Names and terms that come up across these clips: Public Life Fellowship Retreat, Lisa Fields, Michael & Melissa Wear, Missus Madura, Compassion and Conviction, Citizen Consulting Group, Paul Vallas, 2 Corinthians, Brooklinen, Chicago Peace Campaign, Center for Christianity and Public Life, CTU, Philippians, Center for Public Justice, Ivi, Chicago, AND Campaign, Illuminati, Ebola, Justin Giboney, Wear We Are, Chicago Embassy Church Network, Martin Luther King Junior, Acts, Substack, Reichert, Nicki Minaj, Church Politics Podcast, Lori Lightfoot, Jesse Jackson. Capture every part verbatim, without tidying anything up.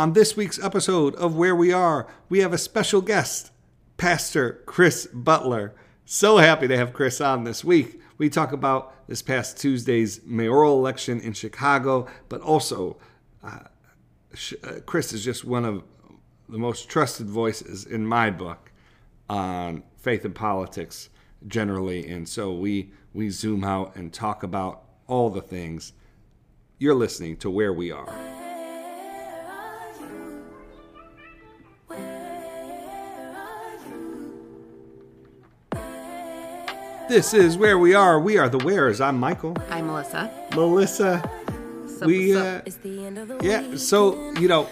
On this week's episode of Wear We Are, we have a special guest, Pastor Chris Butler. So happy to have Chris on this week. We talk about this past Tuesday's mayoral election in Chicago, but also uh, Chris is just one of the most trusted voices in my book on faith and politics generally. And so we, we zoom out and talk about all the things. You're listening to Wear We Are. This is Where We Are. We are the Wearers. I'm Michael. I'm Melissa. Melissa. So, we, uh, so the end of the yeah, so, you know,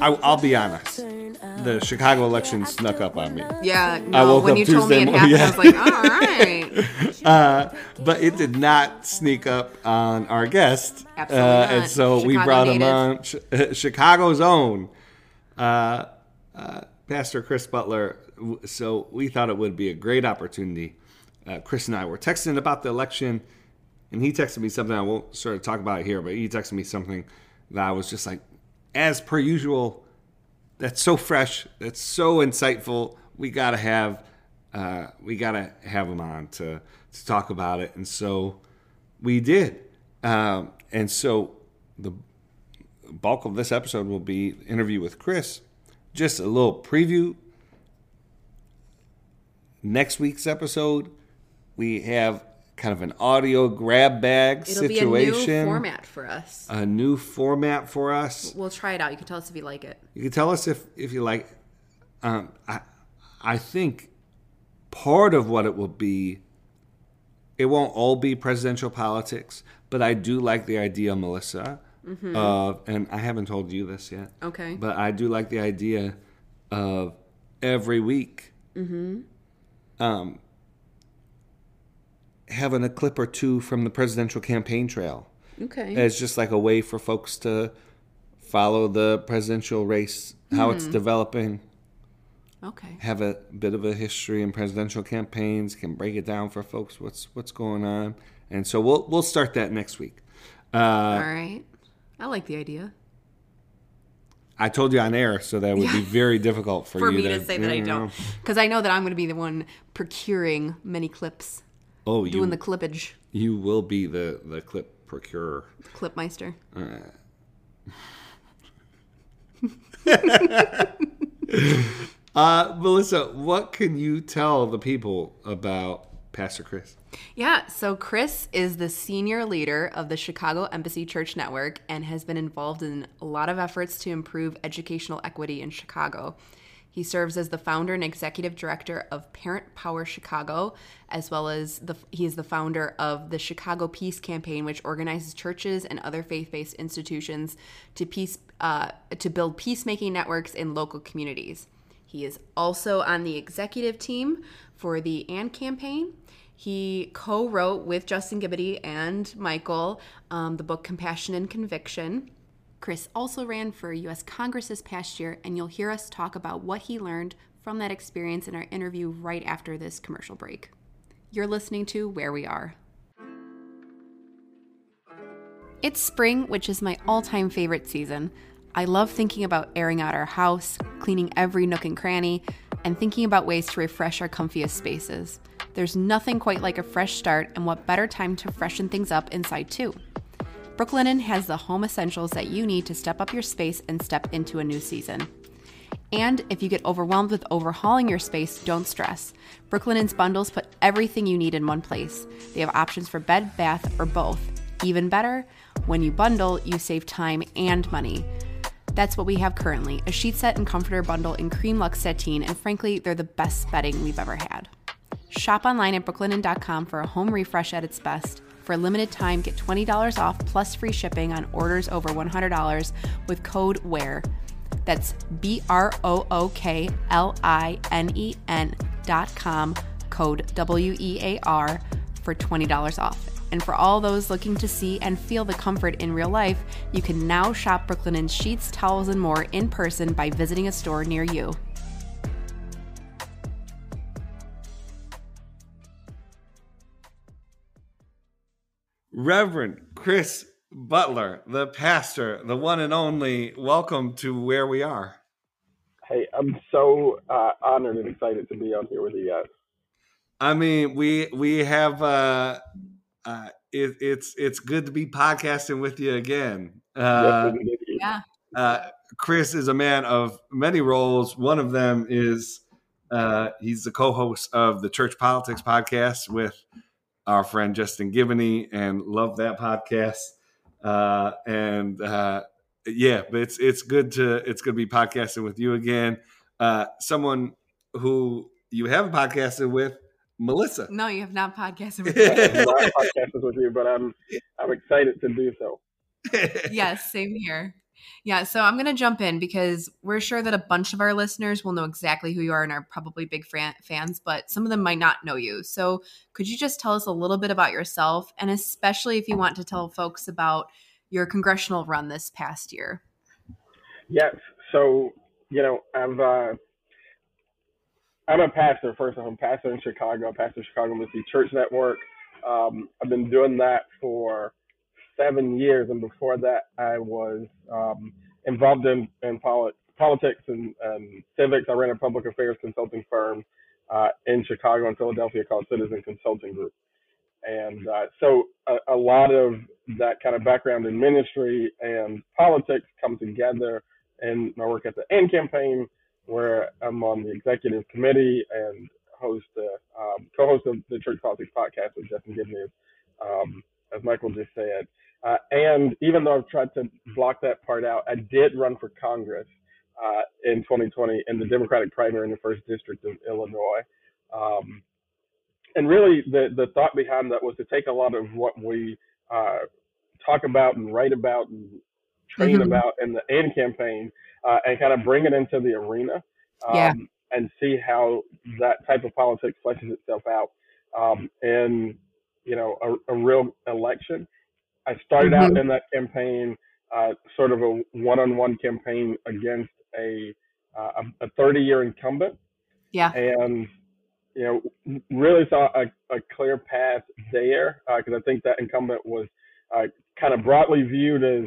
I, I'll be honest. The Chicago election snuck up on me. Yeah, no, I woke when up you Tuesday told me it happened, yeah. I was like, oh, all right. uh, but it did not sneak up on our guest. Absolutely uh, And so Chicago we brought native. him on. Ch- Chicago's own. Uh, uh, Pastor Chris Butler. So we thought it would be a great opportunity. Uh, Chris and I were texting about the election, and he texted me something. I won't sort of talk about it here, but he texted me something that I was just like, as per usual, that's so fresh, that's so insightful. We gotta have, uh, we gotta have him on to to talk about it, and so we did. Um, and so the bulk of this episode will be an interview with Chris. Just a little preview. Next week's episode. We have kind of an audio grab bag It'll situation. It'll be a new format for us. A new format for us. We'll try it out. You can tell us if you like it. You can tell us if, if you like it. Um, I, I think part of what it will be, it won't all be presidential politics, but I do like the idea, Melissa, mm-hmm. of, and I haven't told you this yet. Okay. But I do like the idea of every week. Mm-hmm. Um. having a clip or two from the presidential campaign trail. Okay. As just like a way for folks to follow the presidential race, how mm. it's developing. Okay. Have a bit of a history in presidential campaigns, can break it down for folks what's what's going on. And so we'll we'll start that next week. Uh, All right. I like the idea. I told you on air, so that would yeah. be very difficult for, for you. For me to, to say you know, that I don't. Because I know that I'm going to be the one procuring many clips. Oh, doing you, the clippage. You will be the, the clip procurer. Clipmeister. Uh. uh, Melissa, what can you tell the people about Pastor Chris? Yeah, so Chris is the senior leader of the Chicago Embassy Church Network and has been involved in a lot of efforts to improve educational equity in Chicago. He serves as the founder and executive director of Parent Power Chicago, as well as the, he is the founder of the Chicago Peace Campaign, which organizes churches and other faith-based institutions to peace uh, to build peacemaking networks in local communities. He is also on the executive team for the AND Campaign. He co-wrote with Justin Giboney and Michael um, the book Compassion and Conviction. Chris also ran for U S Congress this past year, and you'll hear us talk about what he learned from that experience in our interview right after this commercial break. You're listening to Where We Are. It's spring, which is my all-time favorite season. I love thinking about airing out our house, cleaning every nook and cranny, and thinking about ways to refresh our comfiest spaces. There's nothing quite like a fresh start, and what better time to freshen things up inside too. Brooklinen has the home essentials that you need to step up your space and step into a new season. And if you get overwhelmed with overhauling your space, don't stress. Brooklinen's bundles put everything you need in one place. They have options for bed, bath, or both. Even better, when you bundle, you save time and money. That's what we have currently, a sheet set and comforter bundle in cream luxe sateen, and frankly, they're the best bedding we've ever had. Shop online at brooklinen dot com for a home refresh at its best. For a limited time, get twenty dollars off plus free shipping on orders over one hundred dollars with code WEAR. That's B-R-O-O-K-L-I-N-E-N dot com, code W E A R for twenty dollars off. And for all those looking to see and feel the comfort in real life, you can now shop Brooklinen's sheets, towels, and more in person by visiting a store near you. Reverend Chris Butler, the pastor, the one and only, welcome to Wear We Are. Hey, I'm so uh, honored and excited to be on here with you guys. I mean, we we have uh, uh, it, it's it's good to be podcasting with you again. Uh, yeah. Uh, Chris is a man of many roles. One of them is uh, he's the co-host of the Church Politics Podcast with our friend Justin Giboney, and love that podcast. Uh, and uh, yeah, but it's it's good to it's good to be podcasting with you again. Uh, someone who you haven't podcasted with. Melissa. No, you have not podcasted with me. I'm not podcasting with you, but I'm I'm excited to do so. Yes, same here. Yeah, so I'm going to jump in because we're sure that a bunch of our listeners will know exactly who you are and are probably big fans, but some of them might not know you. So could you just tell us a little bit about yourself, and especially if you want to tell folks about your congressional run this past year? Yes. So, you know, I've... Uh, I'm a pastor, first of all. I'm a pastor in Chicago, pastor Chicago Embassy Church Network. Um, I've been doing that for seven years, and before that, I was um, involved in, in polit- politics and, and civics. I ran a public affairs consulting firm uh, in Chicago and Philadelphia called Citizen Consulting Group. And uh, so a, a lot of that kind of background in ministry and politics come together in my work at the AND Campaign, where I'm on the executive committee and host, uh, um, co-host of the Church Politics Podcast with Justin Giboney, um, as Michael just said. Uh, and even though I've tried to block that part out, I did run for Congress uh, in twenty twenty in the Democratic primary in the first district of Illinois. Um, and really the, the thought behind that was to take a lot of what we uh, talk about and write about and train mm-hmm. about in the AND Campaign Uh, and kind of bring it into the arena um, yeah. and see how that type of politics fleshes itself out um, in, you know, a, a real election. I started mm-hmm. out in that campaign, uh, sort of a one-on-one campaign against a uh, a thirty-year incumbent. Yeah. And, you know, really saw a, a clear path there because uh, I think that incumbent was uh, kind of broadly viewed as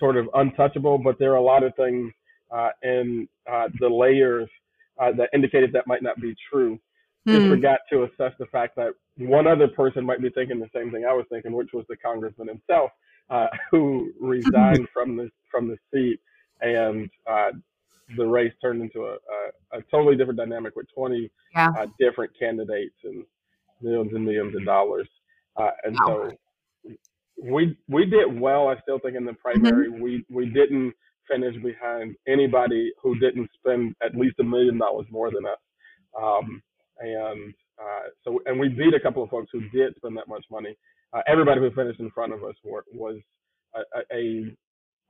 sort of untouchable, but there are a lot of things uh, in uh, the layers uh, that indicated that might not be true. Mm. Just forgot to assess the fact that one other person might be thinking the same thing I was thinking, which was the congressman himself, uh, who resigned from the from the seat, and uh, the race turned into a, a, a totally different dynamic with twenty yeah. uh, different candidates and millions and millions of dollars, uh, and wow. so. We we did well, I still think, in the primary. Mm-hmm. We we didn't finish behind anybody who didn't spend at least a million dollars more than us. Um, and uh, so and we beat a couple of folks who did spend that much money. Uh, everybody who finished in front of us were, was a, a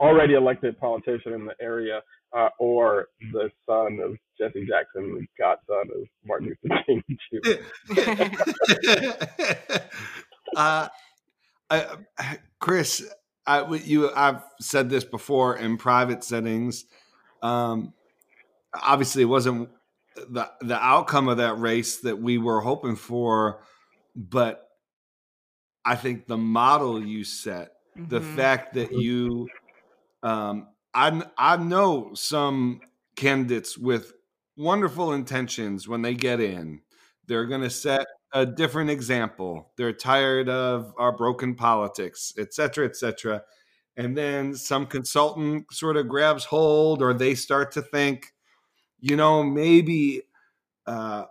already elected politician in the area uh, or the son of Jesse Jackson, the godson of Martin Luther King Junior uh, Uh, Chris, I, you, I've said this before in private settings. Um, obviously, it wasn't the the outcome of that race that we were hoping for, but I think the model you set, mm-hmm. the fact that you, um, I I know some candidates with wonderful intentions when they get in, they're going to set a different example. They're tired of our broken politics, et cetera, et cetera. And then some consultant sort of grabs hold, or they start to think, you know, maybe uh,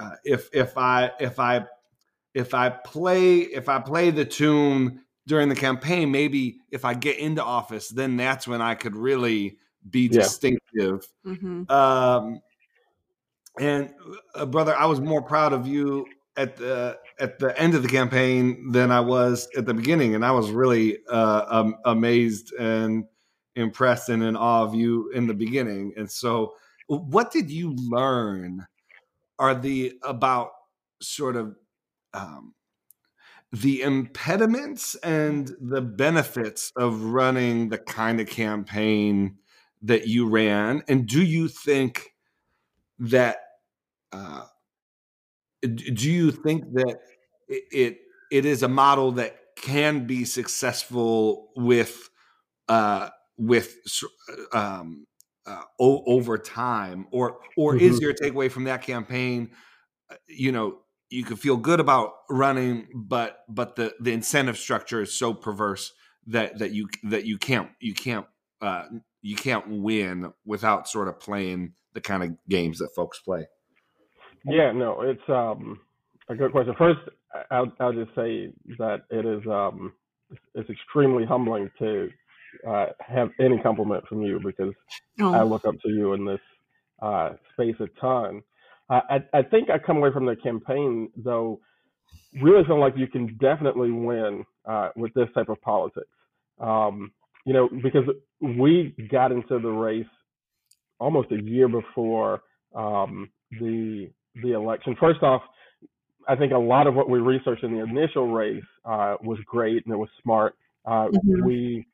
uh, if if I if I if I play if I play the tune during the campaign, maybe if I get into office, then that's when I could really be yeah. distinctive. Mm-hmm. Um, and uh, brother, I was more proud of you at the at the end of the campaign than I was at the beginning, and I was really uh, um, amazed and impressed and in awe of you in the beginning. And so, what did you learn? Are the about sort of um, the impediments and the benefits of running the kind of campaign that you ran, and do you think that? Uh, Do you think that it it is a model that can be successful with uh, with um, uh, o- over time, or or mm-hmm. is your takeaway from that campaign? You know, you can feel good about running, but but the, the incentive structure is so perverse that that you that you can't you can't uh, you can't win without sort of playing the kind of games that folks play. Yeah, no, it's um, a good question. First, I'll, I'll just say that it is um, it's extremely humbling to uh, have any compliment from you, because oh. I look up to you in this uh, space a ton. I, I think I come away from the campaign, though, really feeling like you can definitely win uh, with this type of politics. Um, you know, because we got into the race almost a year before um, the the election. First off, I think a lot of what we researched in the initial race uh, was great and it was smart. Uh, mm-hmm. We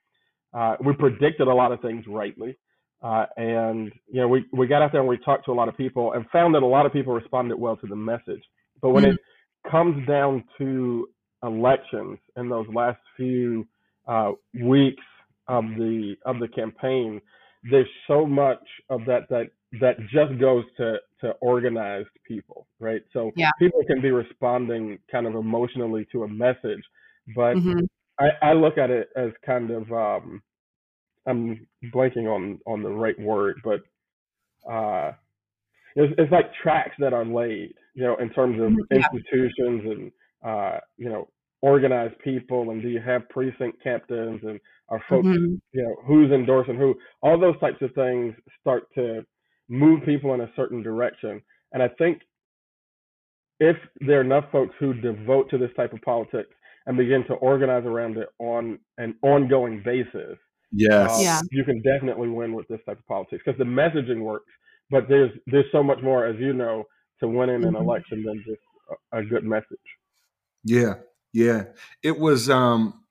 uh, we predicted a lot of things rightly. Uh, and, you know, we, we got out there and we talked to a lot of people and found that a lot of people responded well to the message. But when mm-hmm. it comes down to elections in those last few uh, weeks of the of the campaign, there's so much of that that, that just goes to, to organized people, right? So yeah. people can be responding kind of emotionally to a message. But mm-hmm. I, I look at it as kind of... Um, I'm blanking on, on the right word, but uh, it's, it's like tracks that are laid, you know, in terms of yeah. institutions and, uh, you know, organized people. And do you have precinct captains and are folks, mm-hmm. you know, who's endorsing who? All those types of things start to move people in a certain direction. And I think if there are enough folks who devote to this type of politics and begin to organize around it on an ongoing basis, Yes. Uh, yeah. you can definitely win with this type of politics because the messaging works, but there's there's so much more, as you know, to winning mm-hmm. an election than just a, a good message. Yeah, yeah. It was um,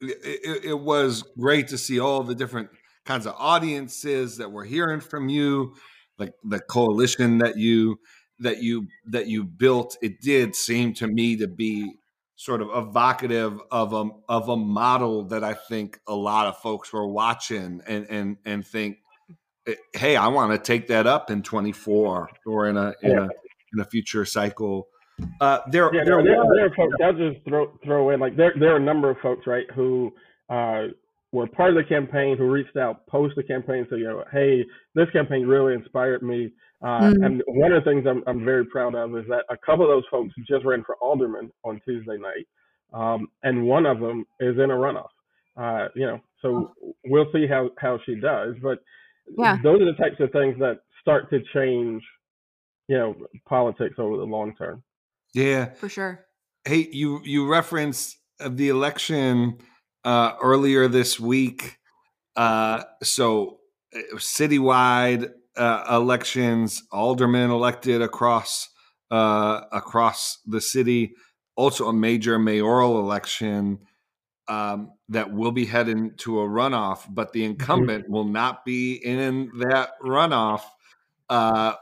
it, it was great to see all the different kinds of audiences that we're hearing from you, like the coalition that you that you that you built. It did seem to me to be sort of evocative of a, of a model that I think a lot of folks were watching and, and, and think, hey, I want to take that up in twenty-four or in a, in yeah. a, in a future cycle. Uh, there, yeah, there, there, there, there are folks, I'll just throw, throw in, like there, there are a number of folks, right, who uh, were part of the campaign, who reached out post the campaign. So, you know, hey, this campaign really inspired me. Uh, mm-hmm. And one of the things I'm, I'm very proud of is that a couple of those folks just ran for alderman on Tuesday night, um, and one of them is in a runoff. Uh, you know, so oh. we'll see how, how she does. But yeah. those are the types of things that start to change, you know, politics over the long term. Yeah, for sure. Hey, you you referenced the election uh, earlier this week, uh, so citywide. Uh, elections, aldermen elected across uh, across the city. Also, a major mayoral election um, that will be heading to a runoff, but the incumbent will not be in that runoff. Uh,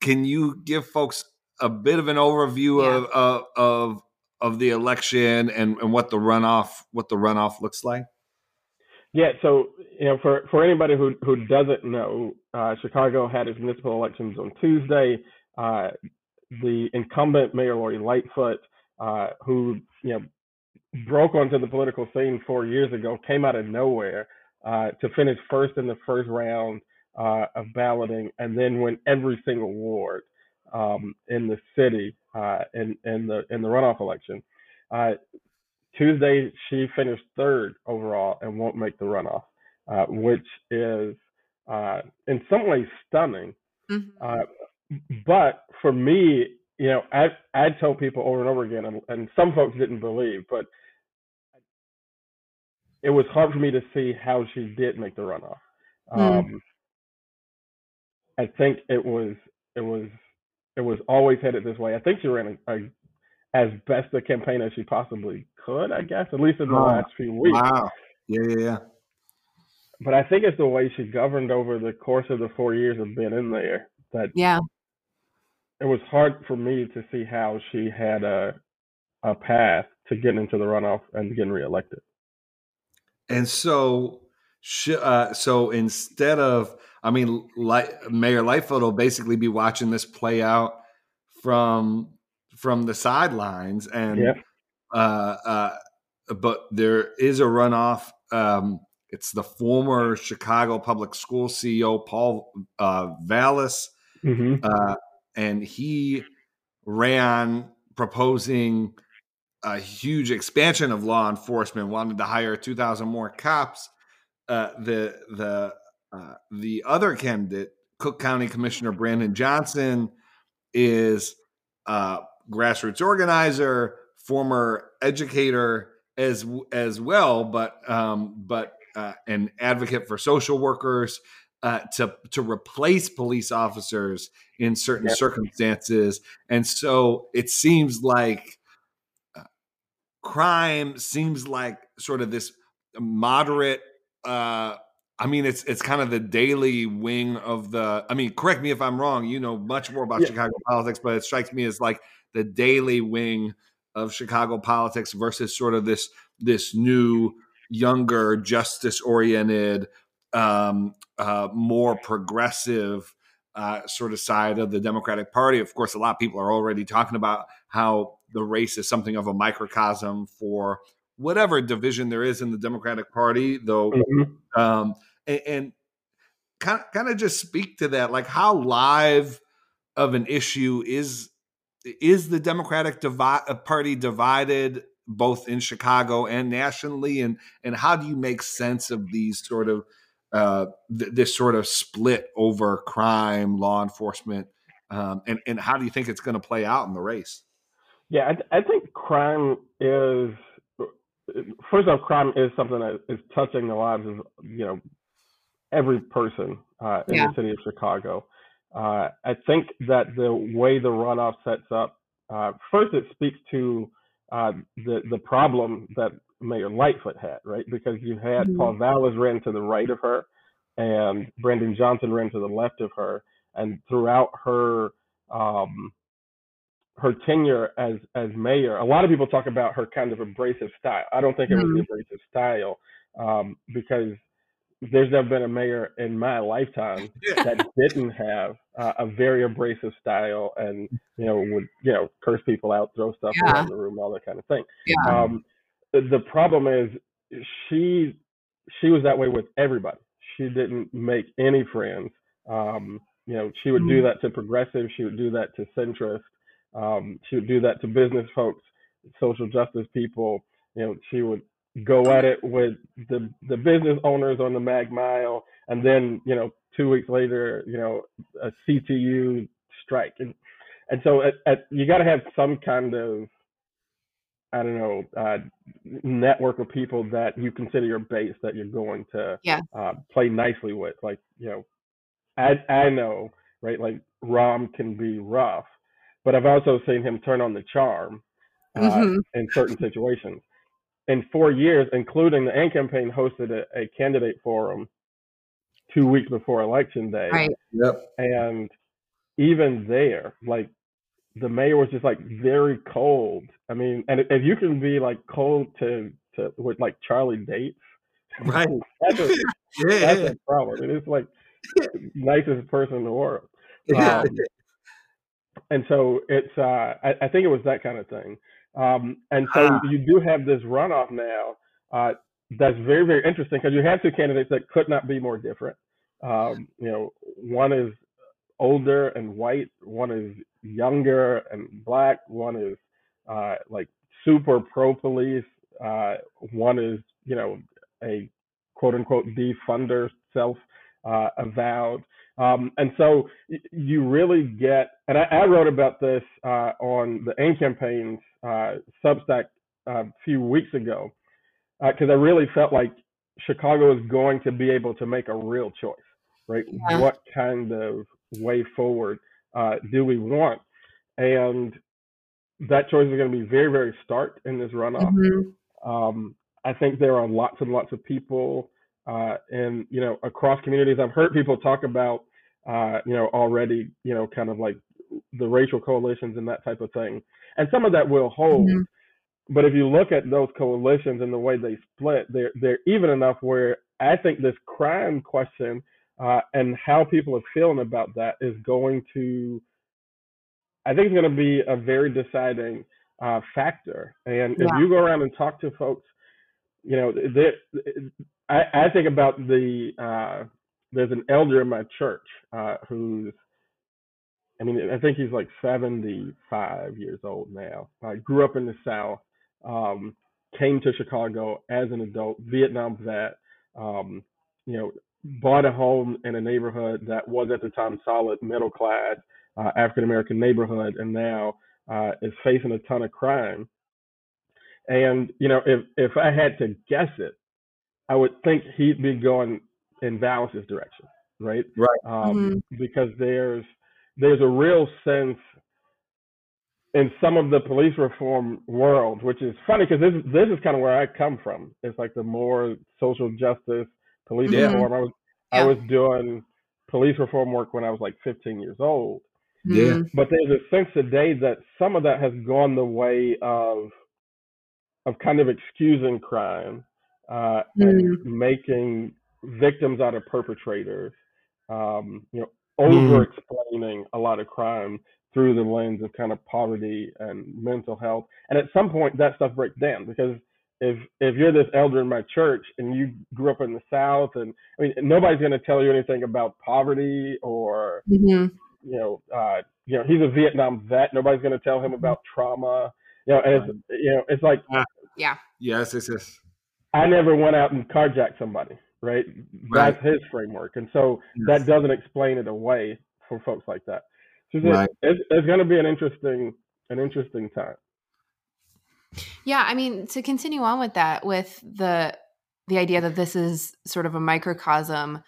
can you give folks a bit of an overview yeah. of, of of of the election and, and what the runoff what the runoff looks like? Yeah, so you know, for, for anybody who, who doesn't know, uh, Chicago had its municipal elections on Tuesday. Uh, the incumbent Mayor Lori Lightfoot, uh, who you know broke onto the political scene four years ago, came out of nowhere uh, to finish first in the first round uh, of balloting, and then win every single ward um, in the city uh, in in the in the runoff election. Uh, Tuesday, she finished third overall and won't make the runoff, uh, which is uh, in some ways stunning. Mm-hmm. Uh, but for me, you know, I I told people over and over again, and, and some folks didn't believe, but it was hard for me to see how she did make the runoff. Um, mm-hmm. I think it was it was it was always headed this way. I think she ran a, a as best a campaign as she possibly could, I guess, at least in the oh, last few weeks. Wow. Yeah, yeah, yeah. But I think it's the way she governed over the course of the four years of being in there that yeah. it was hard for me to see how she had a a path to get into the runoff and getting reelected. And so, uh, so instead of, I mean, like Mayor Lightfoot will basically be watching this play out from from the sidelines, and yeah. uh, uh, but there is a runoff. Um, it's the former Chicago Public School C E O Paul uh, Vallas, mm-hmm. uh, and he ran proposing a huge expansion of law enforcement, wanted to hire two thousand more cops. Uh, the the uh, the other candidate, Cook County Commissioner Brandon Johnson, is a grassroots organizer, former educator as as well, but um, but uh, an advocate for social workers uh, to to replace police officers in certain yeah. circumstances, and so it seems like. Crime seems like sort of this moderate, uh, I mean, it's it's kind of the daily wing of the, I mean, correct me if I'm wrong, you know much more about yeah. Chicago politics, but it strikes me as like the daily wing of Chicago politics versus sort of this, this new, younger, justice-oriented, um, uh, more progressive uh, sort of side of the Democratic Party. Of course, a lot of people are already talking about how the race is something of a microcosm for whatever division there is in the Democratic Party, though. Mm-hmm. Um, and, and kind of, kind of just speak to that, like how live of an issue is, is the Democratic divi- Party divided both in Chicago and nationally? And, and how do you make sense of these sort of, uh, th- this sort of split over crime, law enforcement? Um, and, and how do you think it's going to play out in the race? Yeah, I, th- I think crime is, first off, crime is something that is touching the lives of, you know, every person uh, in yeah. the city of Chicago. Uh, I think that the way the runoff sets up, uh, first it speaks to uh, the, the problem that Mayor Lightfoot had, right? Because you had mm-hmm. Paul Vallas ran to the right of her and Brandon Johnson ran to the left of her. And throughout her... Um, her tenure as as mayor, a lot of people talk about her kind of abrasive style. I don't think it was mm-hmm. an abrasive style um, because there's never been a mayor in my lifetime yeah. that didn't have uh, a very abrasive style and, you know, would, you know, curse people out, throw stuff yeah. around the room, all that kind of thing. Yeah. Um, the, the problem is she, she was that way with everybody. She didn't make any friends. Um, you know, she would mm-hmm. do that to progressives. She would do that to centrists. Um, she would do that to business folks, social justice people. You know, she would go at it with the the business owners on the Mag Mile, and then, you know, two weeks later, you know, a C T U strike, and and so at, at, you got to have some kind of, I don't know, uh, network of people that you consider your base that you're going to yeah. uh, play nicely with. Like, you know, I I know, right? Like Rahm can be rough. But I've also seen him turn on the charm uh, mm-hmm. in certain situations. In four years, including the AND Campaign hosted a, a candidate forum two weeks before election day. Right. Yep. And even there, like the mayor was just like very cold. I mean, and if you can be like cold to, to with like Charlie Dates, right? that's, a, yeah. that's a problem. It is like the nicest person in the world. Um, And so it's, uh, I, I think it was that kind of thing. Um, and so ah. you do have this runoff now uh, that's very, very interesting because you have two candidates that could not be more different. Um, you know, one is older and white, one is younger and black, one is uh, like super pro-police, uh, one is, you know, a quote unquote defunder, self-avowed. Uh, Um, and so you really get, and I, I wrote about this uh, on the AND Campaign's uh, Substack uh, a few weeks ago, because uh, I really felt like Chicago is going to be able to make a real choice, right? Yeah. What kind of way forward uh, do we want? And that choice is going to be very, very stark in this runoff. Mm-hmm. Um, I think there are lots and lots of people uh, and, you know, across communities. I've heard people talk about Uh, you know, already, you know, kind of like the racial coalitions and that type of thing. And some of that will hold, mm-hmm. But if you look at those coalitions and the way they split, they're, they're even enough where I think this crime question uh, and how people are feeling about that is going to, I think it's going to be a very deciding uh, factor. And yeah. if you go around and talk to folks, you know, I, I think about the, uh, there's an elder in my church uh, who's, I mean, I think he's like seventy-five years old now. I grew up in the South, um, came to Chicago as an adult, Vietnam vet, um, you know, bought a home in a neighborhood that was at the time solid middle class, uh, African-American neighborhood, and now uh, is facing a ton of crime. And, you know, if, if I had to guess it, I would think he'd be going in Vallas' direction, right? Right. Um, mm-hmm. Because there's, there's a real sense in some of the police reform world, which is funny because this, this is kind of where I come from. It's like the more social justice, police yeah. reform. I was, yeah. I was doing police reform work when I was like fifteen years old. Yeah. But there's a sense today that some of that has gone the way of, of kind of excusing crime uh, mm. and making victims out of perpetrators, um, you know, over-explaining a lot of crime through the lens of kind of poverty and mental health. And at some point that stuff breaks down, because if if you're this elder in my church and you grew up in the South, and I mean, nobody's going to tell you anything about poverty or, mm-hmm. you know, uh, you know, he's a Vietnam vet. Nobody's going to tell him about trauma. You know, and it's, you know, it's like, uh, yeah, yes, it's yes. I never went out and carjacked somebody. Right? Right, that's his framework, and so yes. that doesn't explain it away for folks like that. So right. it's, it's going to be an interesting, an interesting time. Yeah, I mean, to continue on with that, with the the idea that this is sort of a microcosm,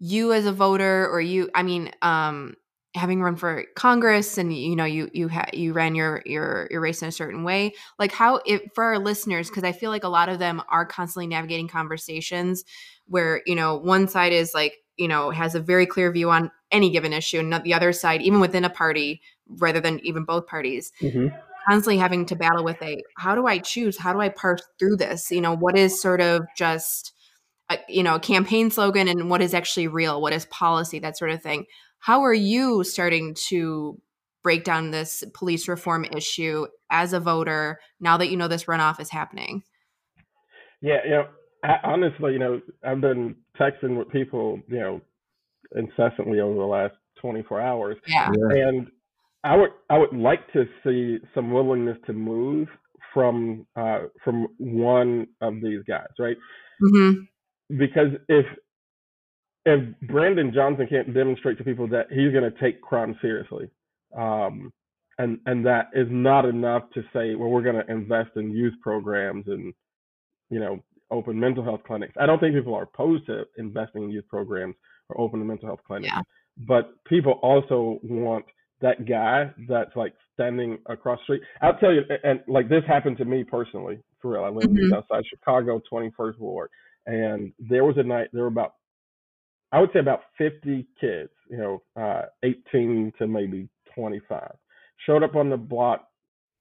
you as a voter, or you, I mean, um, having run for Congress, and you know, you you ha- you ran your your your race in a certain way. Like, how it, for our listeners, because I feel like a lot of them are constantly navigating conversations where, you know, one side is like, you know, has a very clear view on any given issue, and the other side, even within a party, rather than even both parties, mm-hmm. constantly having to battle with a, how do I choose? How do I parse through this? You know, what is sort of just, a, you know, a campaign slogan, and what is actually real? What is policy? That sort of thing. How are you starting to break down this police reform issue as a voter now that you know this runoff is happening? Yeah, you know, I, honestly, you know, I've been texting with people, you know, incessantly over the last twenty-four hours. Yeah. And I would, I would like to see some willingness to move from, uh, from one of these guys, right? Mm-hmm. Because if if Brandon Johnson can't demonstrate to people that he's going to take crime seriously, um, and and that is not enough to say, well, we're going to invest in youth programs and, you know, open mental health clinics. I don't think people are opposed to investing in youth programs or open mental health clinics, yeah. but people also want that guy that's like standing across the street. I'll tell you, and like this happened to me personally, for real. I live mm-hmm. just outside Chicago, twenty-first Ward, and there was a night, there were about, I would say about fifty kids, you know, uh, eighteen to maybe twenty-five, showed up on the block,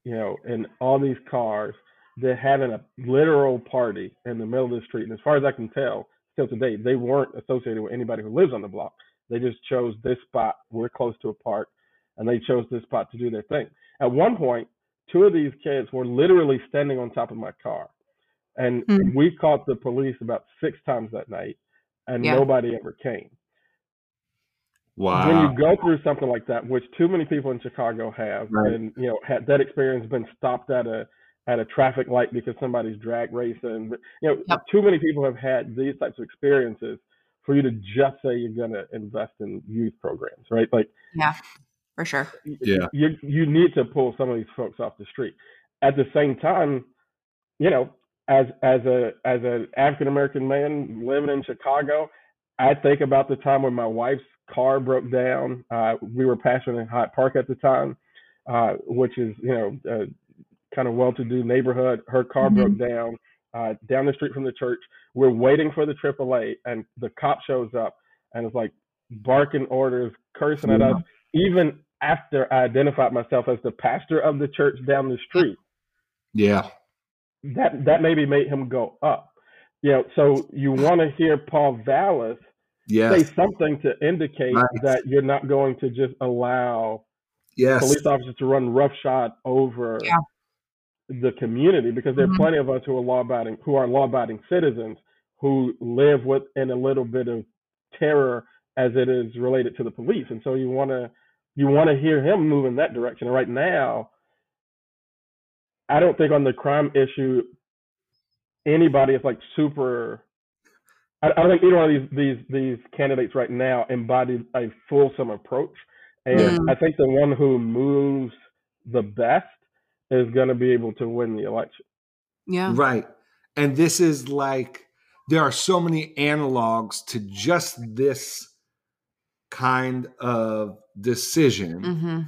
you know, in all these cars. They're having a literal party in the middle of the street. And as far as I can tell, still today, they weren't associated with anybody who lives on the block. They just chose this spot. We're close to a park, and they chose this spot to do their thing. At one point, two of these kids were literally standing on top of my car. And mm. we caught the police about six times that night, and yeah. nobody ever came. Wow. When you go through something like that, which too many people in Chicago have, right. and, you know, had that experience, been stopped at a at a traffic light because somebody's drag racing. But, you know, yep. too many people have had these types of experiences for you to just say you're going to invest in youth programs, right? Like, yeah, for sure. Yeah. You you need to pull some of these folks off the street. At the same time, you know, as as a as an African-American man living in Chicago, I think about the time when my wife's car broke down. Uh, we were pastoring in Hyde Park at the time, uh, which is, you know, uh, kind of well-to-do neighborhood. Her car mm-hmm. broke down uh, down the street from the church. We're waiting for the triple A, and the cop shows up and is like barking orders, cursing mm-hmm. at us, even after I identified myself as the pastor of the church down the street. Yeah. that that maybe made him go up. You know, so you want to hear Paul Vallas yes. say something to indicate right. that you're not going to just allow yes. police officers to run roughshod over yeah. the community, because there are mm-hmm. plenty of us who are law-abiding, who are law-abiding citizens who live within a little bit of terror as it is related to the police. And so you want to you want to hear him move in that direction. And right now, I don't think on the crime issue, anybody is like super, I, I don't think either one of these, these, these candidates right now embodies a fulsome approach. And mm-hmm. I think the one who moves the best is going to be able to win the election. Yeah. Right. And this is like, there are so many analogs to just this kind of decision. Mm-hmm.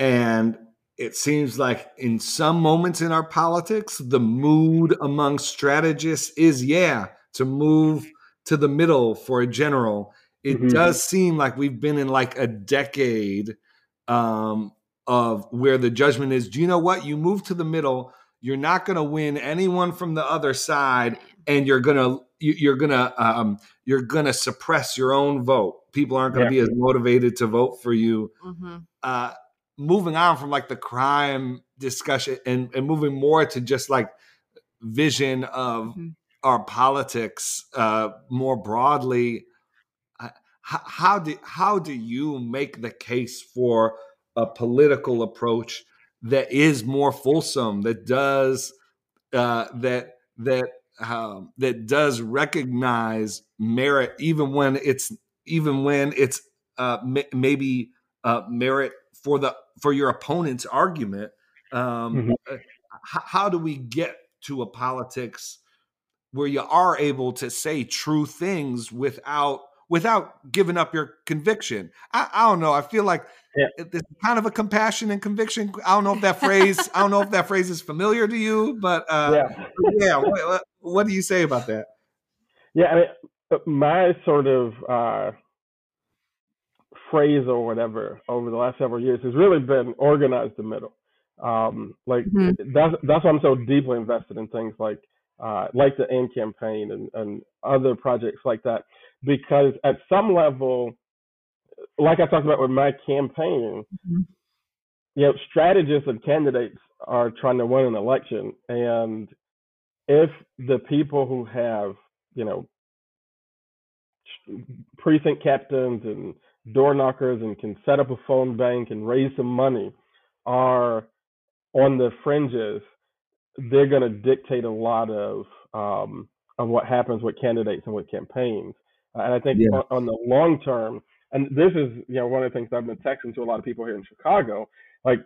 And it seems like in some moments in our politics, the mood among strategists is, yeah, to move to the middle for a general. It mm-hmm. does seem like we've been in like a decade um, of where the judgment is, do you know what? You move to the middle, you're not going to win anyone from the other side, and you're going to you're going to um, you're going to suppress your own vote. People aren't going to yeah. be as motivated to vote for you. Mm-hmm. Uh, moving on from like the crime discussion and, and moving more to just like vision of mm-hmm. our politics uh, more broadly, uh, how, how do how do you make the case for a political approach that is more fulsome, that does uh, that that um, that does recognize merit even when it's even when it's uh, m- maybe uh, merit for the for your opponent's argument? Um, mm-hmm. how, how do we get to a politics where you are able to say true things without without giving up your conviction? I, I don't know. I feel like yeah. it's kind of a compassion and conviction. I don't know if that phrase. I don't know if that phrase is familiar to you, but uh, yeah. yeah what, what do you say about that? Yeah, I mean, my sort of. Uh... phrase or whatever over the last several years has really been organized the middle. Um, like mm-hmm. that's that's why I'm so deeply invested in things like uh, like the AND Campaign and, and other projects like that, because at some level, like I talked about with my campaign, mm-hmm. you know, strategists and candidates are trying to win an election, and if the people who have you know precinct captains and door knockers and can set up a phone bank and raise some money are on the fringes, they're going to dictate a lot of um, of what happens with candidates and with campaigns. Uh, and I think yeah. on, on the long term, and this is you know one of the things I've been texting to a lot of people here in Chicago, like,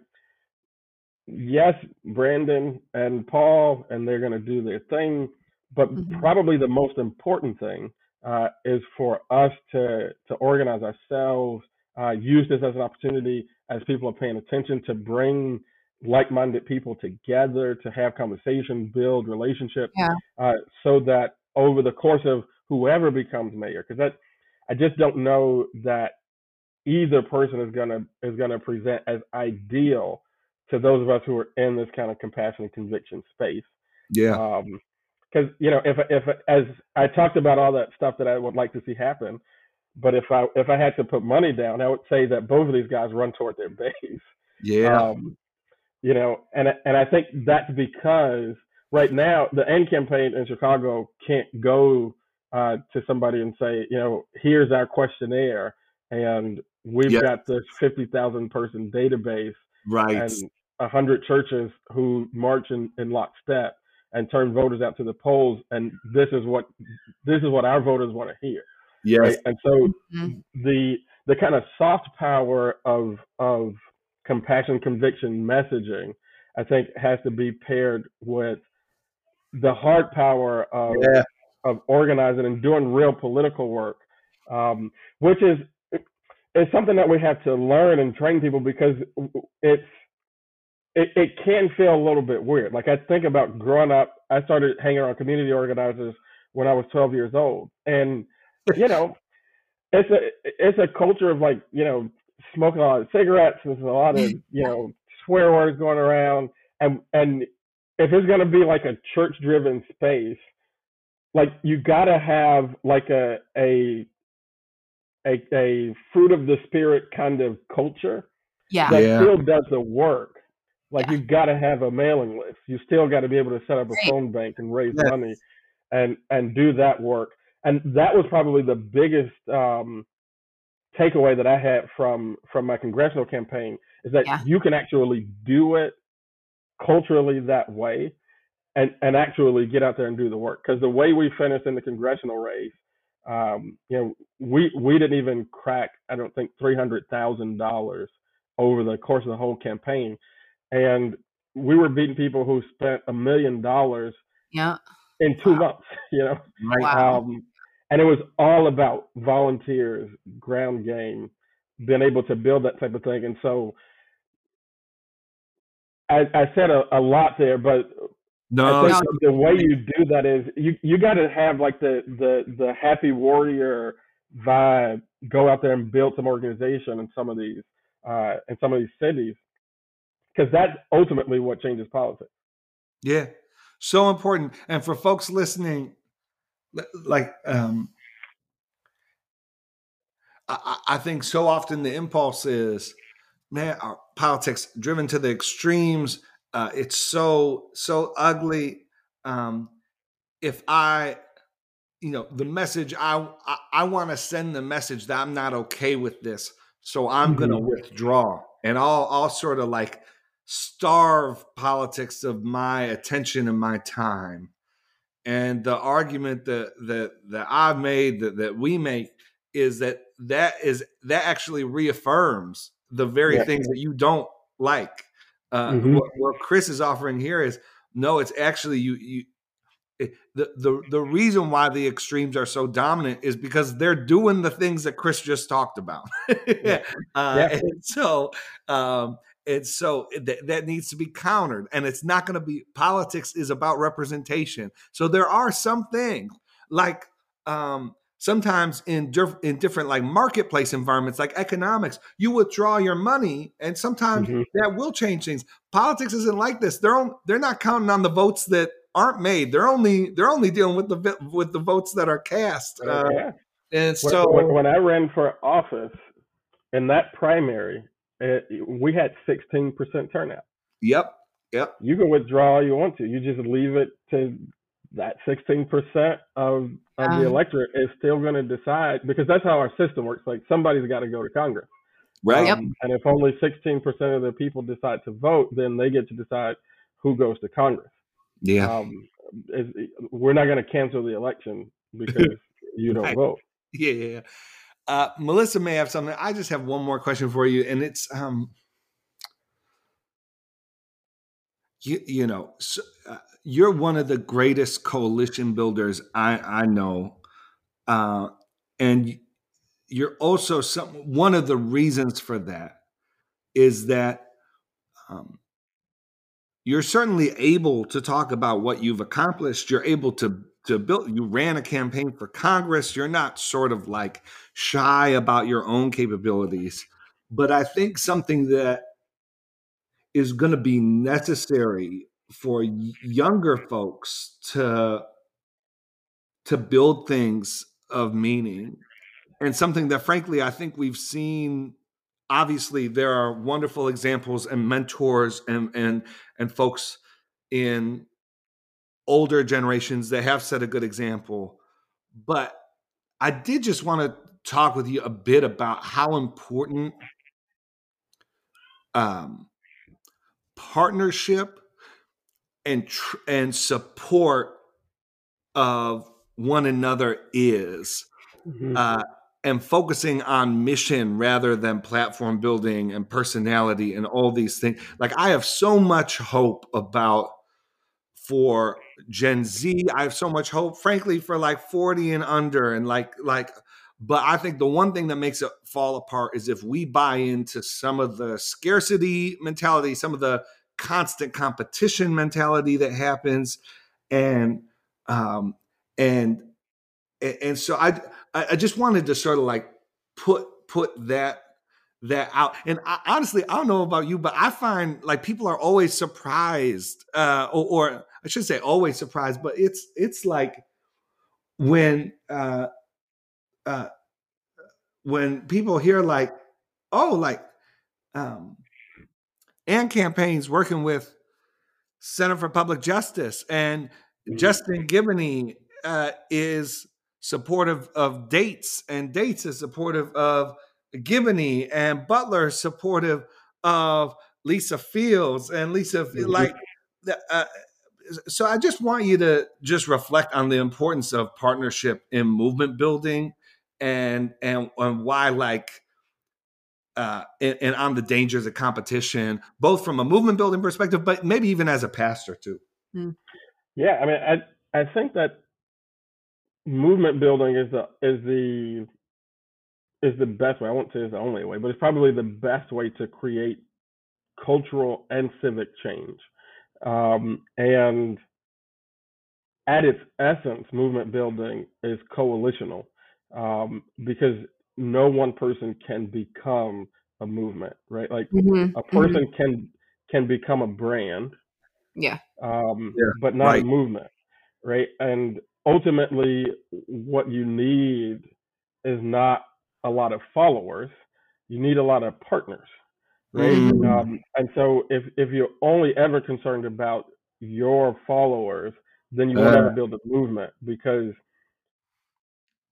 yes, Brandon and Paul, and they're going to do their thing, but mm-hmm. probably the most important thing Uh, is for us to to organize ourselves, uh, use this as an opportunity as people are paying attention to bring like-minded people together, to have conversation, build relationships, yeah. uh, so that over the course of whoever becomes mayor, because that I just don't know that either person is gonna is gonna present as ideal to those of us who are in this kind of compassion and conviction space. Yeah. Um, Because, you know, if if as I talked about all that stuff that I would like to see happen, but if I if I had to put money down, I would say that both of these guys run toward their base. Yeah. Um, you know, and and I think that's because right now the AND Campaign in Chicago can't go uh, to somebody and say, you know, here's our questionnaire, and we've yep. got this fifty thousand person database, right, and one hundred churches who march in, in lockstep and turn voters out to the polls, and this is what this is what our voters want to hear. Yes. Right? And so mm-hmm. the the kind of soft power of of compassion, conviction messaging, I think, has to be paired with the hard power of yeah. of organizing and doing real political work, um, which is it's something that we have to learn and train people, because it's. It, it can feel a little bit weird. Like I think about growing up, I started hanging around community organizers when I was twelve years old, and you know, it's a it's a culture of like you know smoking a lot of cigarettes, there's a lot of you know swear words going around, and and if it's going to be like a church driven space, like you got to have like a, a, a, a fruit of the spirit kind of culture yeah. that yeah. still does the work. Like yeah. you've got to have a mailing list. You still got to be able to set up a right. phone bank and raise yes. money and, and do that work. And that was probably the biggest um, takeaway that I had from, from my congressional campaign is that yeah. you can actually do it culturally that way and, and actually get out there and do the work. Because the way we finished in the congressional race, um, you know, we, we didn't even crack, I don't think, three hundred thousand dollars over the course of the whole campaign. And we were beating people who spent a million dollars yeah. in two wow. months, you know. Wow. Um, and it was all about volunteers, ground game, being able to build that type of thing. And so I, I said a, a lot there, but no, I think no. the way you do that is you, you got to have like the, the, the happy warrior vibe, go out there and build some organization in some of these, uh, in some of these cities. Because that's ultimately what changes politics. Yeah, so important. And for folks listening, like, um, I, I think so often the impulse is, man, our politics driven to the extremes. Uh, it's so, so ugly. Um, if I, you know, the message, I, I, I want to send the message that I'm not okay with this. So I'm going to mm-hmm. withdraw and I'll, I'll sort of like, starve politics of my attention and my time. And the argument that that, that I've made, that, that we make, is that that is that actually reaffirms the very yeah. things that you don't like. Uh, mm-hmm. what, what Chris is offering here is no, it's actually you. you it, the the the reason why the extremes are so dominant is because they're doing the things that Chris just talked about. yeah. Uh, yeah. And so. Um, And so th- that needs to be countered, and it's not going to be politics is about representation. So there are some things like um, sometimes in diff- in different like marketplace environments, like economics, you withdraw your money, and sometimes mm-hmm. that will change things. Politics isn't like this. They're on, they're not counting on the votes that aren't made. They're only they're only dealing with the with the votes that are cast. Uh, yeah. And so when, when I ran for office in that primary. It, we had sixteen percent turnout. Yep, yep. You can withdraw all you want to. You just leave it to that sixteen percent of, of um, the electorate is still going to decide, because that's how our system works. Like somebody's got to go to Congress. Right. Um, yep. And if only sixteen percent of the people decide to vote, then they get to decide who goes to Congress. Yeah. Um, it, we're not going to cancel the election because you don't right. vote. Yeah. Uh, Melissa may have something. I just have one more question for you, and it's um, you you know so, uh, you're one of the greatest coalition builders I I know, uh, and you're also some one of the reasons for that is that um, you're certainly able to talk about what you've accomplished. You're able to. To build, you ran a campaign for Congress. You're not sort of like shy about your own capabilities, but I think something that is going to be necessary for younger folks to to build things of meaning, and something that, frankly, I think we've seen. Obviously, there are wonderful examples and mentors and and and folks in. Older generations that have set a good example. But I did just want to talk with you a bit about how important um, partnership and tr- and support of one another is, mm-hmm. uh, and focusing on mission rather than platform building and personality and all these things. Like I have so much hope about for Gen Z. I have so much hope, frankly, for like forty and under, and like like. But I think the one thing that makes it fall apart is if we buy into some of the scarcity mentality, some of the constant competition mentality that happens, and um, and and so I I just wanted to sort of like put put that that out. And I, honestly, I don't know about you, but I find like people are always surprised, uh, or, or I shouldn't say always surprised, but it's it's like when uh, uh, when people hear like, oh, like um, AND Campaign's working with Center for Public Justice, and Justin Giboney uh, is supportive of Dates, and Dates is supportive of Giboney, and Butler is supportive of Lisa Fields, and Lisa mm-hmm. like. Uh, so I just want you to just reflect on the importance of partnership in movement building, and and and why like. Uh, and, and on the dangers of competition, both from a movement building perspective, but maybe even as a pastor too. Yeah, I mean, I I think that movement building is the is the is the best way. I won't say it's the only way, but it's probably the best way to create cultural and civic change. Um, and at its essence, movement building is coalitional, um, because no one person can become a movement, right? Like mm-hmm. a person mm-hmm. can can become a brand, yeah, um, yeah. but not right. a movement, right? And ultimately, what you need is not a lot of followers. You need a lot of partners, right? Mm-hmm. Um, and so, if if you're only ever concerned about your followers, then you will uh. never build a movement, because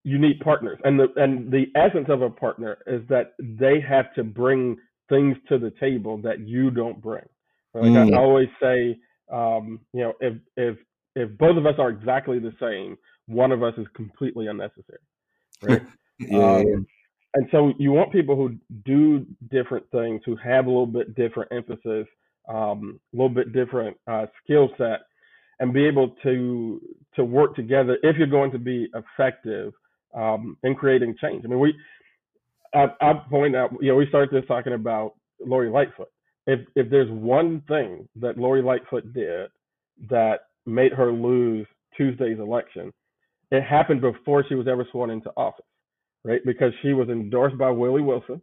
you need partners. And the and the essence of a partner is that they have to bring things to the table that you don't bring. Like mm-hmm. I always say, um, you know, if if if both of us are exactly the same, one of us is completely unnecessary, right? yeah. Um, and so you want people who do different things, who have a little bit different emphasis, um, a little bit different uh, skill set, and be able to to work together if you're going to be effective um in creating change. I mean, we I, I point out, you know, we started this talking about Lori Lightfoot. If if there's one thing that Lori Lightfoot did that made her lose Tuesday's election, it happened before she was ever sworn into office, right? Because she was endorsed by Willie Wilson,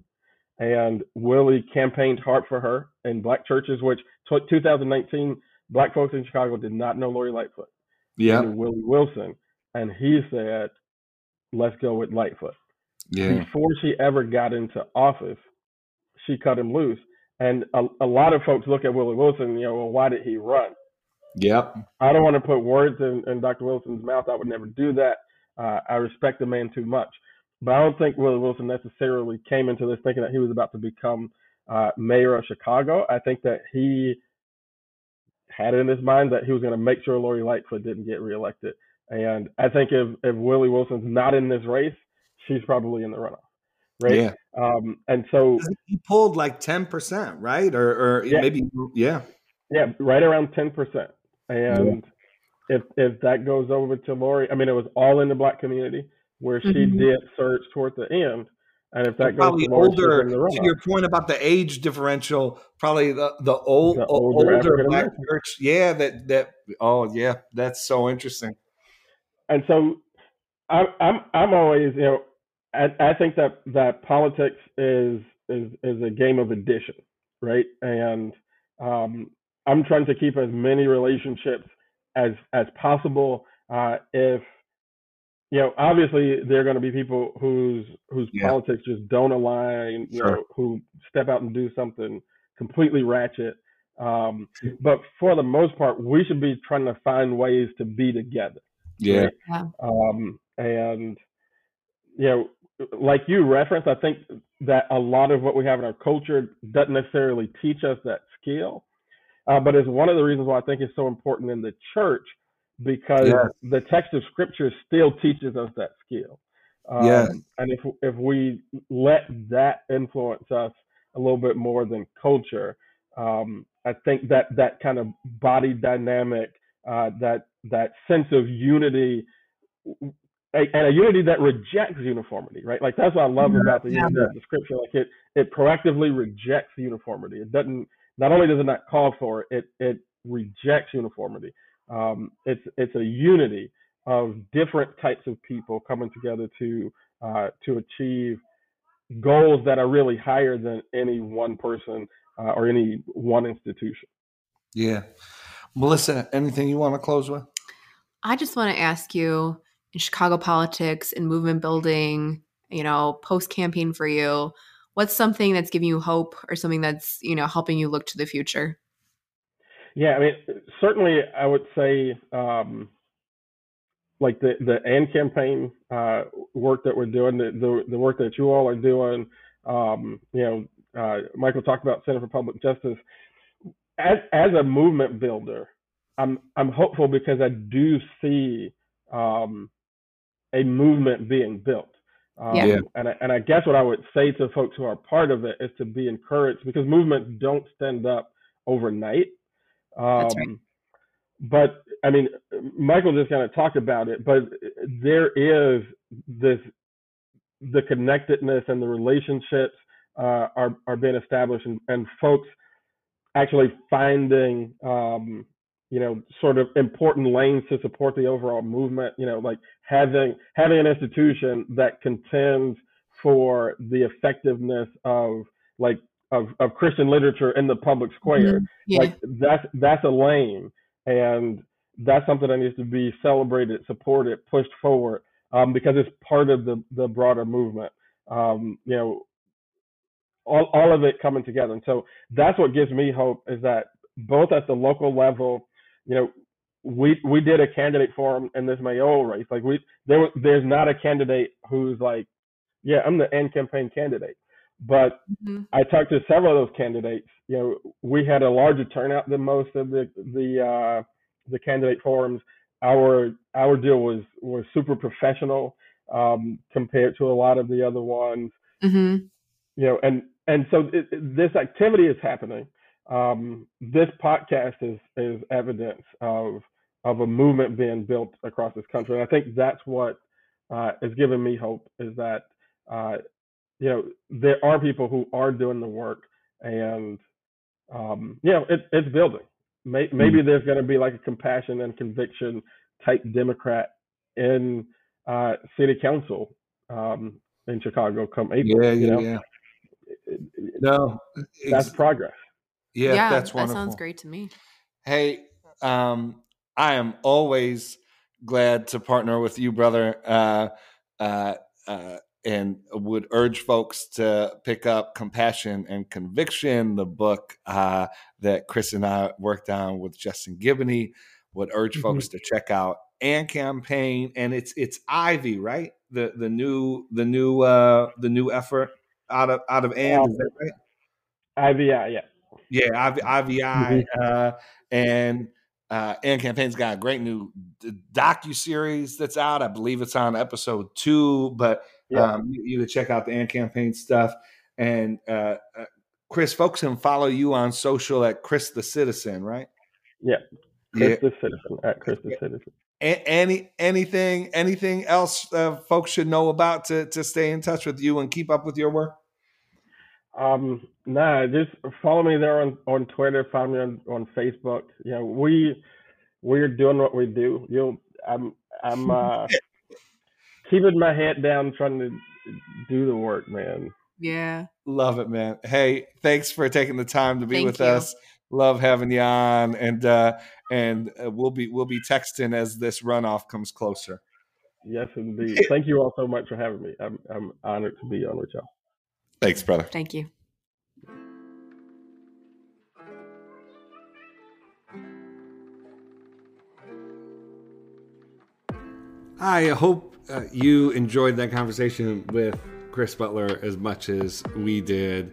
and Willie campaigned hard for her in Black churches, which t- two thousand nineteen Black folks in Chicago did not know Lori Lightfoot. Yeah, Willie Wilson, and he said, let's go with Lightfoot. Yeah. Before she ever got into office, she cut him loose. And a, a lot of folks look at Willie Wilson, you know, well, why did he run? Yep. I don't want to put words in, in Doctor Wilson's mouth. I would never do that. Uh, I respect the man too much. But I don't think Willie Wilson necessarily came into this thinking that he was about to become uh, mayor of Chicago. I think that he had it in his mind that he was going to make sure Lori Lightfoot didn't get reelected. And I think if, if Willie Wilson's not in this race, she's probably in the runoff, right? Yeah. Um, and so he pulled like ten percent, right? Or, or yeah. maybe, yeah, yeah, right around ten percent. And yeah. if if that goes over to Lori, I mean, it was all in the Black community where she mm-hmm. did surge toward the end. And if that and goes probably to Lori, older, in the runoff. To your point about the age differential, probably the the old the older, older Black church, yeah, that that oh yeah, that's so interesting. And so I, I'm I'm always, you know, I, I think that, that politics is, is is a game of addition, right? And um, I'm trying to keep as many relationships as as possible. Uh, if, you know, obviously there are going to be people whose whose yeah. politics just don't align, you sure. know, who step out and do something completely ratchet. Um, but for the most part, we should be trying to find ways to be together. Yeah. yeah. Um, and, you know, like you referenced, I think that a lot of what we have in our culture doesn't necessarily teach us that skill, uh, but it's one of the reasons why I think it's so important in the church, because yes. the text of scripture still teaches us that skill. Um, yes. And if if we let that influence us a little bit more than culture, um, I think that that kind of body dynamic, uh, that that sense of unity, and a unity that rejects uniformity, right? Like that's what I love about the unity of the scripture. Like it, it proactively rejects uniformity. It doesn't. Not only does it not call for it, it, it rejects uniformity. Um, it's it's a unity of different types of people coming together to uh, to achieve goals that are really higher than any one person uh, or any one institution. Yeah. Melissa, anything you want to close with? I just want to ask you, in Chicago politics and movement building, you know, post-campaign for you, what's something that's giving you hope or something that's, you know, helping you look to the future? Yeah, I mean, certainly I would say um, like the, the AND Campaign uh, work that we're doing, the, the, the work that you all are doing, um, you know, uh, Michael talked about Center for Public Justice. As, as a movement builder, I'm I'm hopeful because I do see um, a movement being built. Um, yeah. and, I, and I guess what I would say to folks who are part of it is to be encouraged, because movements don't stand up overnight. Um, That's right. But I mean, Michael just kind of talked about it, but there is this, the connectedness and the relationships uh, are, are being established, and, and folks actually finding, um, you know, sort of important lanes to support the overall movement, you know, like having having an institution that contends for the effectiveness of like of, of Christian literature in the public square. Mm-hmm. Yeah. Like that's that's a lane. And that's something that needs to be celebrated, supported, pushed forward, um, because it's part of the, the broader movement. Um, you know, all all of it coming together. And so that's what gives me hope, is that both at the local level, you know, we we did a candidate forum in this mayoral race. Like we there there's not a candidate who's like, yeah, I'm the AND Campaign candidate. But mm-hmm. I talked to several of those candidates. You know, we had a larger turnout than most of the the uh, the candidate forums. Our our deal was was super professional um, compared to a lot of the other ones. Mm-hmm. You know, and and so it, it, this activity is happening. Um, this podcast is, is evidence of, of a movement being built across this country. And I think that's what uh, is giving me hope, is that, uh, you know, there are people who are doing the work, and, um, you know, it, it's building. Maybe, maybe there's going to be like a Compassion and Conviction type Democrat in uh, city council um, in Chicago come April. Yeah, yeah, you know? yeah. It, it, no, that's progress. Yeah, yeah, that's wonderful. That sounds great to me. Hey, um, I am always glad to partner with you, brother, uh, uh, uh, and would urge folks to pick up Compassion and Conviction, the book uh, that Chris and I worked on with Justin Giboney. Would urge mm-hmm. folks to check out AND Campaign, and it's it's Ivi, right? The the new the new uh, the new effort out of out of AND, um, is that right? Ivi, yeah, yeah. Yeah, Ivi, mm-hmm. uh, and uh, AND Campaign's got a great new d- docu-series that's out. I believe it's on episode two, but yeah. um, you, you can check out the AND Campaign stuff. And uh, uh, Chris, folks can follow you on social at Chris the Citizen, right? Yeah, Chris yeah. the Citizen, at Chris the Citizen. A- any anything anything else uh, folks should know about to to stay in touch with you and keep up with your work? Um, nah, just follow me there on, on Twitter, find me on, on Facebook. You know, we, we're doing what we do. You know, I'm, I'm, uh, keeping my head down, trying to do the work, man. Yeah. Love it, man. Hey, thanks for taking the time to be Thank with you. us. Love having you on. And, uh, and we'll be, we'll be texting as this runoff comes closer. Yes, indeed. Thank you all so much for having me. I'm, I'm honored to be on with y'all. Thanks, brother. Thank you. Hi, I hope uh, you enjoyed that conversation with Chris Butler as much as we did.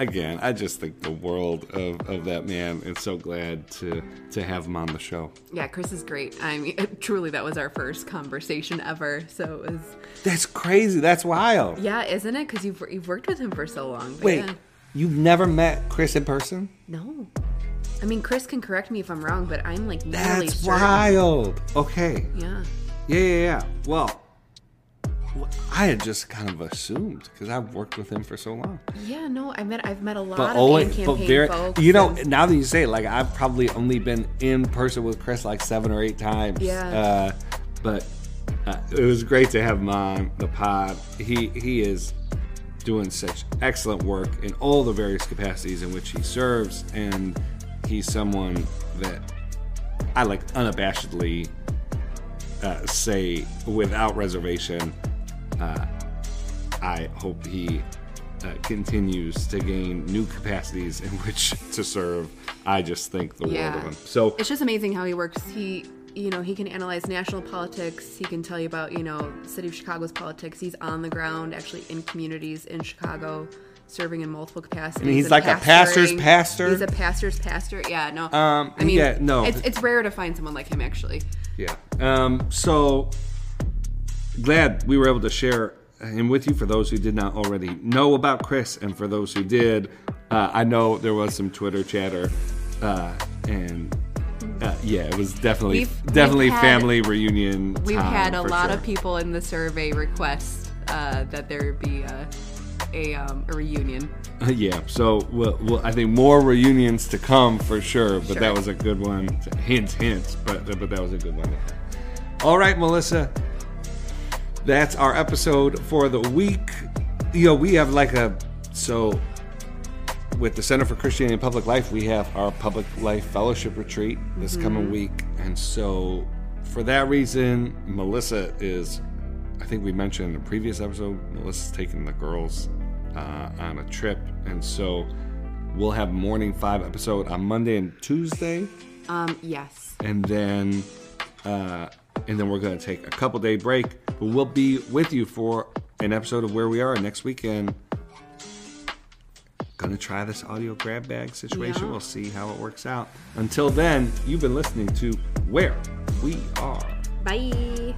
Again, I just think the world of, of that man, and so glad to to have him on the show. Yeah, Chris is great. I mean, truly, that was our first conversation ever. So it was. That's crazy. That's wild. Yeah, isn't it? Because you've you've worked with him for so long. But Wait, yeah. You've never met Chris in person? No. I mean, Chris can correct me if I'm wrong, but I'm like nearly That's certain. wild. Okay. Yeah. Yeah, yeah, yeah. Well. I had just kind of assumed because I've worked with him for so long. Yeah, no, I met, I've met a lot but of only, AND Campaign very, folks. You know, and, now that you say it, like, I've probably only been in person with Chris like seven or eight times. Yeah. Uh, but uh, it was great to have him on the pod. He he is doing such excellent work in all the various capacities in which he serves, and he's someone that I like unabashedly uh, say without reservation, uh, I hope he uh, continues to gain new capacities in which to serve. I just think the yeah. world of him. So it's just amazing how he works. He, you know, he can analyze national politics. He can tell you about, you know, the city of Chicago's politics. He's on the ground, actually in communities in Chicago, serving in multiple capacities. I mean, he's and like a pastor's pastor. He's a pastor's pastor. Yeah, no. Um, I mean, yeah, no. It's, it's rare to find someone like him, actually. Yeah. Um, so glad we were able to share him with you. For those who did not already know about Chris, and for those who did, uh, I know there was some Twitter chatter, uh, and uh, yeah, it was definitely we've, definitely we've had, family reunion. We've time, had a lot sure. of people in the survey request uh, that there be a. A, um, a reunion. Uh, yeah, so we'll, we'll, I think more reunions to come for sure, but sure. that was a good one. Hint, hint, but, but that was a good one. All right, Melissa, that's our episode for the week. You know, we have like a, so with the Center for Christianity and Public Life, we have our Public Life Fellowship Retreat this mm-hmm. coming week. And so for that reason, Melissa is, I think we mentioned in a previous episode, Melissa's taking the girls Uh, on a trip, and so we'll have morning five episode on Monday and Tuesday. Um, yes. And then, uh, and then we're going to take a couple day break, but we'll be with you for an episode of Where We Are next weekend. Gonna try this audio grab bag situation. Yeah. We'll see how it works out. Until then, you've been listening to Where We Are. Bye.